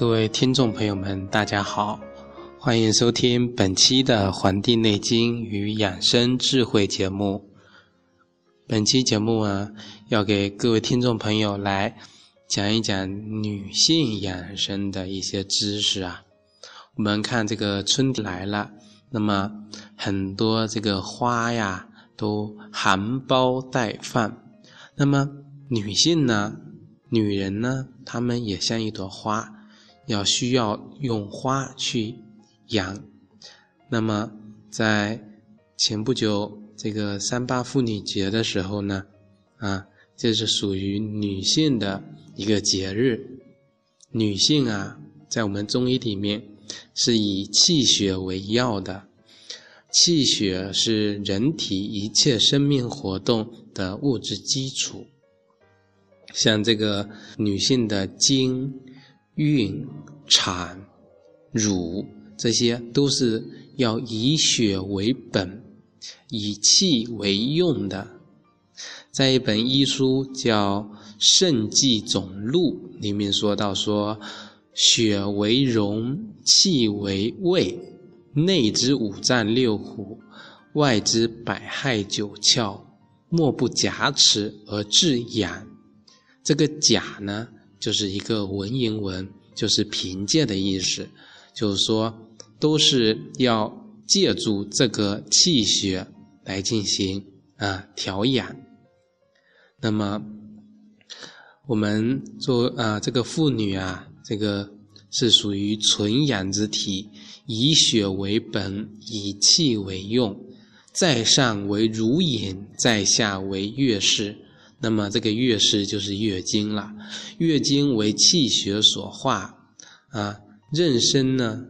各位听众朋友们，大家好，欢迎收听本期的《黄帝内经与养生智慧》节目。本期节目要给各位听众朋友来讲一讲女性养生的一些知识啊。我们看这个春天来了，那么很多这个花呀都含苞待放。那么女性呢，女人呢，她们也像一朵花，需要用花去养。那么在前不久这个三八妇女节的时候呢，这是属于女性的一个节日。女性在我们中医里面是以气血为药的，气血是人体一切生命活动的物质基础。像这个女性的经、孕、产、乳，这些都是要以血为本，以气为用的。在一本医书叫《肾纪总录》里面说到说，血为荣，气为卫，内之五脏六腑，外之百骸九窍，莫不夹持而致养。这个甲呢，就是一个文言文，就是凭借的意思，就是说都是要借助这个气血来进行调养。那么我们做这个妇女这个是属于纯阳之体，以血为本，以气为用，在上为乳饮，在下为月事。那么这个月事就是月经了，月经为气血所化，妊娠呢，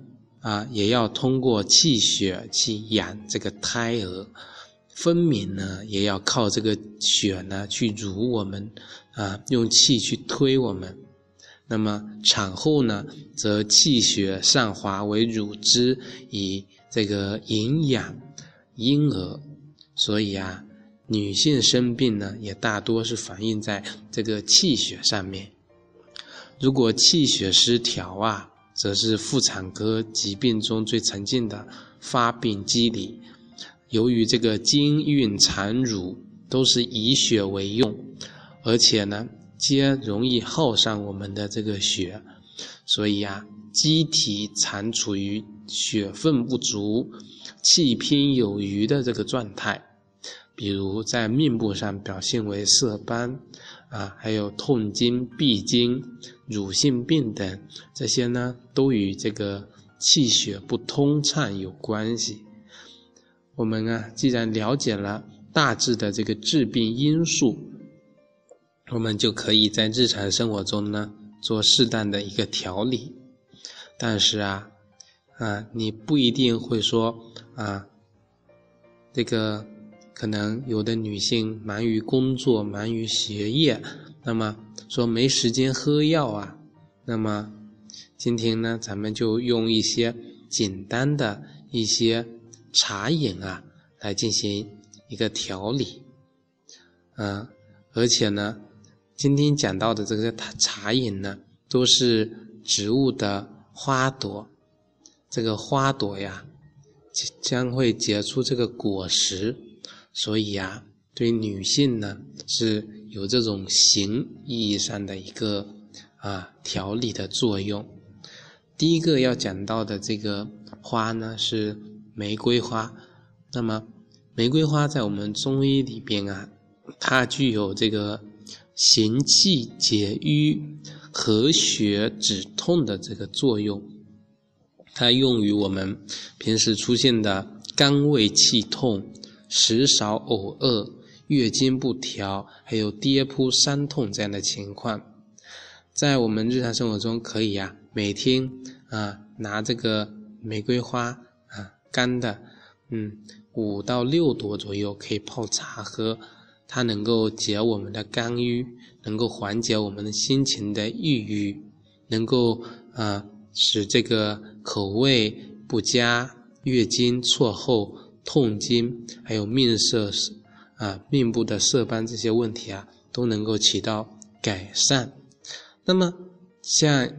也要通过气血去养这个胎儿，分娩呢也要靠这个血呢去濡我们，用气去推我们。那么产后呢，则气血上滑为乳汁，以这个营养婴儿。所以女性生病呢，也大多是反映在这个气血上面。如果气血失调则是妇产科疾病中最常见的发病机理。由于这个经、孕、产、乳都是以血为用，而且呢，皆容易耗上我们的这个血，所以机体常处于血分不足、气偏有余的这个状态。比如在面部上表现为色斑还有痛经、闭经、乳腺病等，这些呢都与这个气血不通畅有关系。我们既然了解了大致的这个致病因素，我们就可以在日常生活中呢做适当的一个调理。但是你不一定会说这个可能有的女性忙于工作，忙于学业，那么说没时间喝药那么今天呢，咱们就用一些简单的一些茶饮来进行一个调理。而且呢，今天讲到的这个茶饮呢，都是植物的花朵。这个花朵将会结出这个果实。所以对女性呢是有这种形意义上的一个调理的作用。第一个要讲到的这个花呢是玫瑰花。那么玫瑰花在我们中医里边它具有这个行气解瘀、和血止痛的这个作用。它用于我们平时出现的肝胃气痛、食少呕恶、月经不调，还有跌扑伤痛这样的情况。在我们日常生活中可以每天拿这个玫瑰花干的5到6朵左右可以泡茶喝，它能够解我们的肝郁，能够缓解我们心情的抑郁，能够使这个口味不佳、月经错后、痛经，还有面部的色斑这些问题都能够起到改善。那么像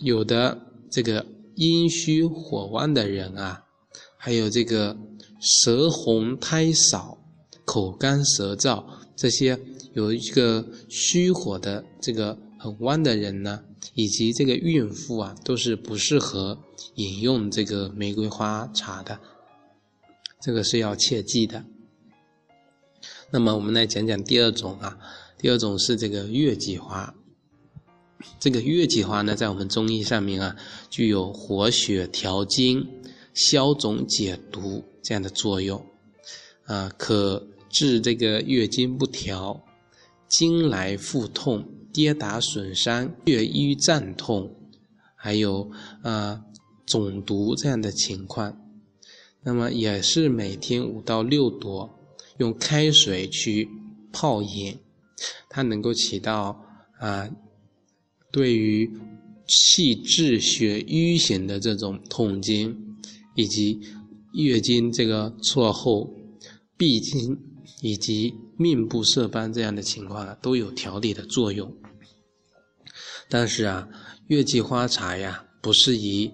有的这个阴虚火旺的人啊，还有这个舌红苔少、口干舌燥这些有一个虚火的这个很旺的人呢，以及这个孕妇啊，都是不适合饮用这个玫瑰花茶的，这个是要切记的。那么我们来讲讲第二种啊，第二种是这个月季花。这个月季花呢，在我们中医上面啊，具有活血调经、消肿解毒这样的作用啊，可治这个月经不调、经来腹痛、跌打损伤、血瘀胀痛，还有肿毒这样的情况。那么也是每天5到6朵用开水去泡饮，它能够起到对于气滞血瘀型的这种痛经，以及月经这个错后、闭经以及面部色斑这样的情况都有调理的作用。但是啊，月季花茶呀，不适宜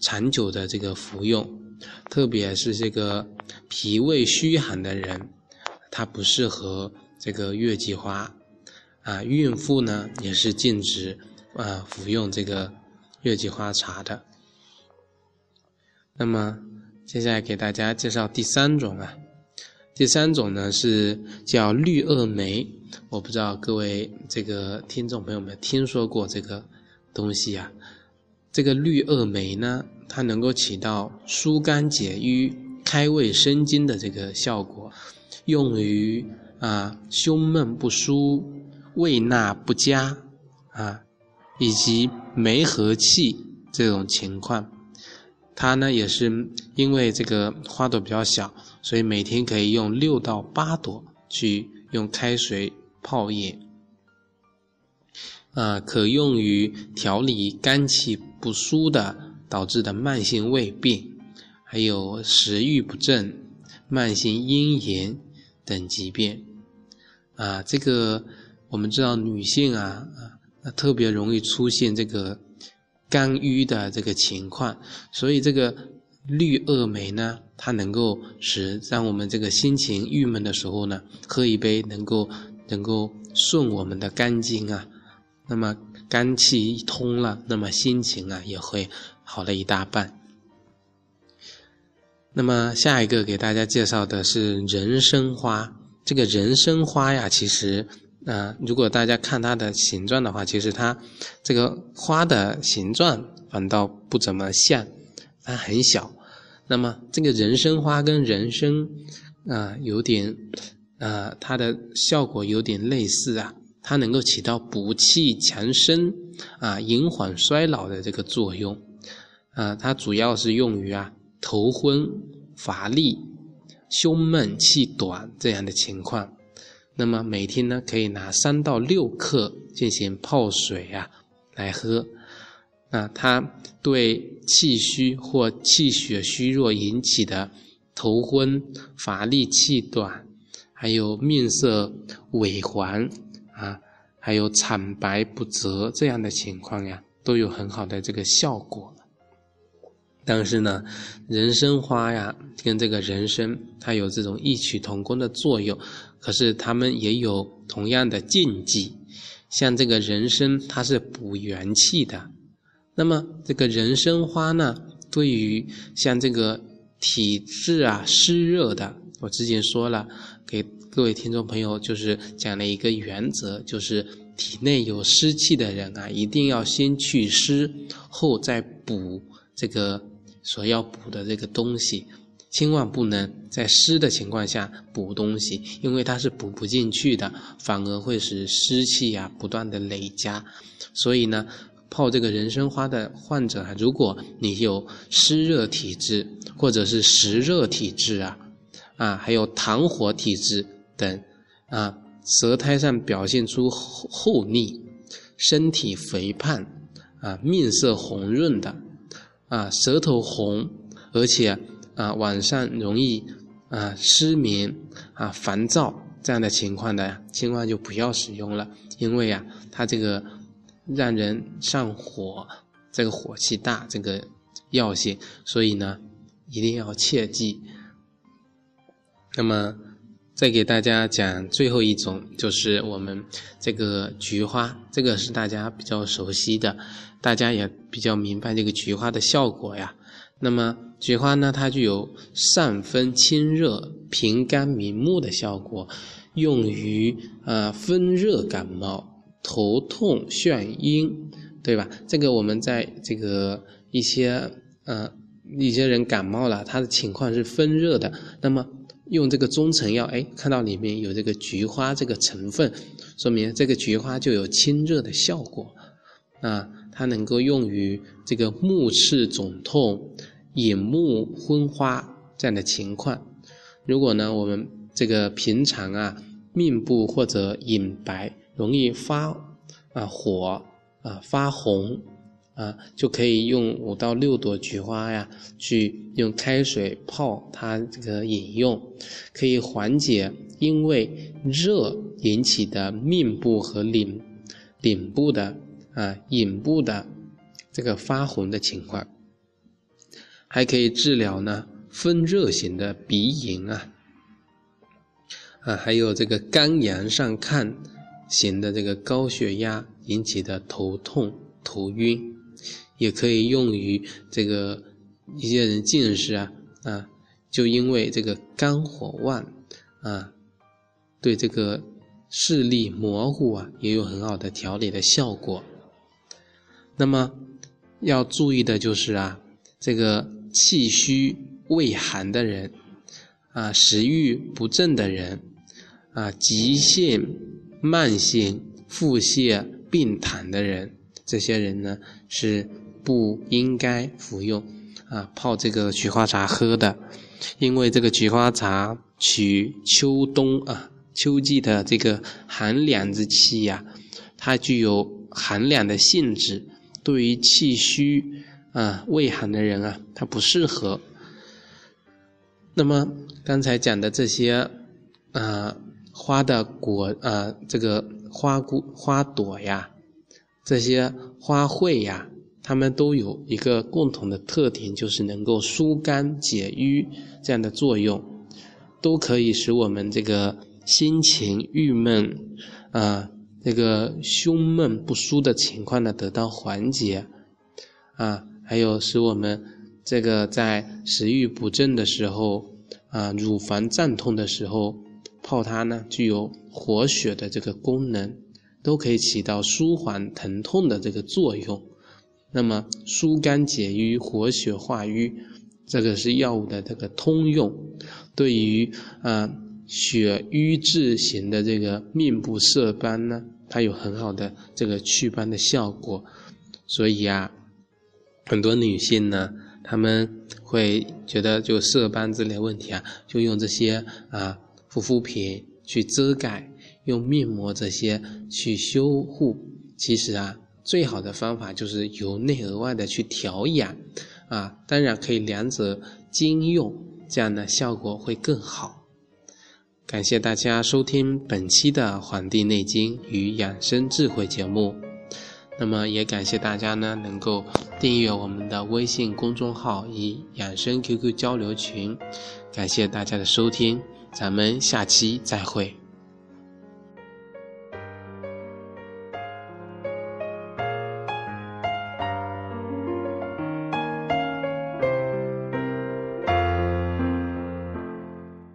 长久的这个服用，特别是这个脾胃虚寒的人，它不适合这个月季花啊。孕妇呢也是禁止服用这个月季花茶的。那么接下来给大家介绍第三种啊，第三种呢是叫绿萼梅，我不知道各位这个听众朋友们听说过这个东西啊。这个绿萼梅呢，它能够起到疏肝解郁、开胃生津的这个效果，用于胸闷不舒、胃纳不佳以及没和气这种情况。它呢也是因为这个花朵比较小，所以每天可以用6到8朵去用开水泡饮，可用于调理肝气不舒的导致的慢性胃病，还有食欲不振、慢性咽炎等疾病这个我们知道女性啊特别容易出现这个肝郁的这个情况，所以这个绿萼梅呢，它能够使让我们这个心情郁闷的时候呢，喝一杯能够顺我们的肝经啊，那么肝气一通了，那么心情啊也会好了一大半。那么下一个给大家介绍的是人参花。这个人参花呀，其实如果大家看它的形状的话，其实它这个花的形状反倒不怎么像，它很小。那么这个人参花跟人参有点它的效果有点类似啊，它能够起到补气强身延缓衰老的这个作用它主要是用于头昏、乏力、胸闷气短这样的情况。那么每天呢可以拿3到6克进行泡水来喝。那它对气虚或气血虚弱引起的头昏、乏力、气短，还有面色萎黄还有惨白不泽这样的情况都有很好的这个效果。但是呢，人参花跟这个人参它有这种异曲同工的作用，可是它们也有同样的禁忌。像这个人参它是补元气的，那么这个人参花呢，对于像这个体质湿热的，我之前说了，给各位听众朋友就是讲了一个原则，就是体内有湿气的人一定要先去湿，后再补这个所要补的这个东西，千万不能在湿的情况下补东西，因为它是补不进去的，反而会使湿气不断的累加。所以呢，泡这个人参花的患者如果你有湿热体质，或者是实热体质还有痰火体质等舌苔上表现出厚腻、身体肥胖面色红润的舌头红，而且晚上容易失眠烦躁这样的情况就不要使用了，因为它这个让人上火，这个火气大，这个药性，所以呢一定要切记。那么再给大家讲最后一种，就是我们这个菊花，这个是大家比较熟悉的，大家也比较明白这个菊花的效果呀。那么菊花呢，它具有散风清热、平肝明目的效果，用于风热感冒、头痛、眩晕，对吧？这个我们在这个一些人感冒了，他的情况是风热的，那么用这个中成药，看到里面有这个菊花这个成分，说明这个菊花就有清热的效果啊，它能够用于这个目赤肿痛、眼目昏花这样的情况。如果呢我们这个平常面部或者眼白容易发火发红就可以用5到6朵菊花去用开水泡它这个饮用，可以缓解因为热引起的面部和脸部的眼部的这个发红的情况，还可以治疗呢风热型的鼻炎还有这个肝阳上亢型的这个高血压引起的头痛头晕，也可以用于这个一些人近视就因为这个肝火旺对这个视力模糊也有很好的调理的效果。那么要注意的就是这个气虚胃寒的人食欲不振的人急性慢性腹泻病躺的人，这些人呢是不应该服用泡这个菊花茶喝的，因为这个菊花茶取秋冬秋季的这个寒凉之气它具有寒凉的性质，对于气虚胃寒的人它不适合。那么刚才讲的这些花的果这个花朵呀，这些花卉呀，它们都有一个共同的特点，就是能够疏肝解郁这样的作用，都可以使我们这个心情郁闷这个胸闷不舒的情况呢得到缓解还有使我们这个在食欲不振的时候乳房胀痛的时候泡它呢具有活血的这个功能，都可以起到舒缓疼痛的这个作用。那么疏肝解郁、活血化瘀，这个是药物的这个通用。对于血瘀滞型的这个面部色斑呢，它有很好的这个祛斑的效果。所以很多女性呢，她们会觉得就色斑之类问题就用这些护肤品去遮盖，用面膜这些去修护。其实最好的方法就是由内而外的去调养当然可以两者兼用，这样的效果会更好。感谢大家收听本期的《黄帝内经与养生智慧》节目，那么也感谢大家呢能够订阅我们的微信公众号以养生 QQ 交流群。感谢大家的收听，咱们下期再会。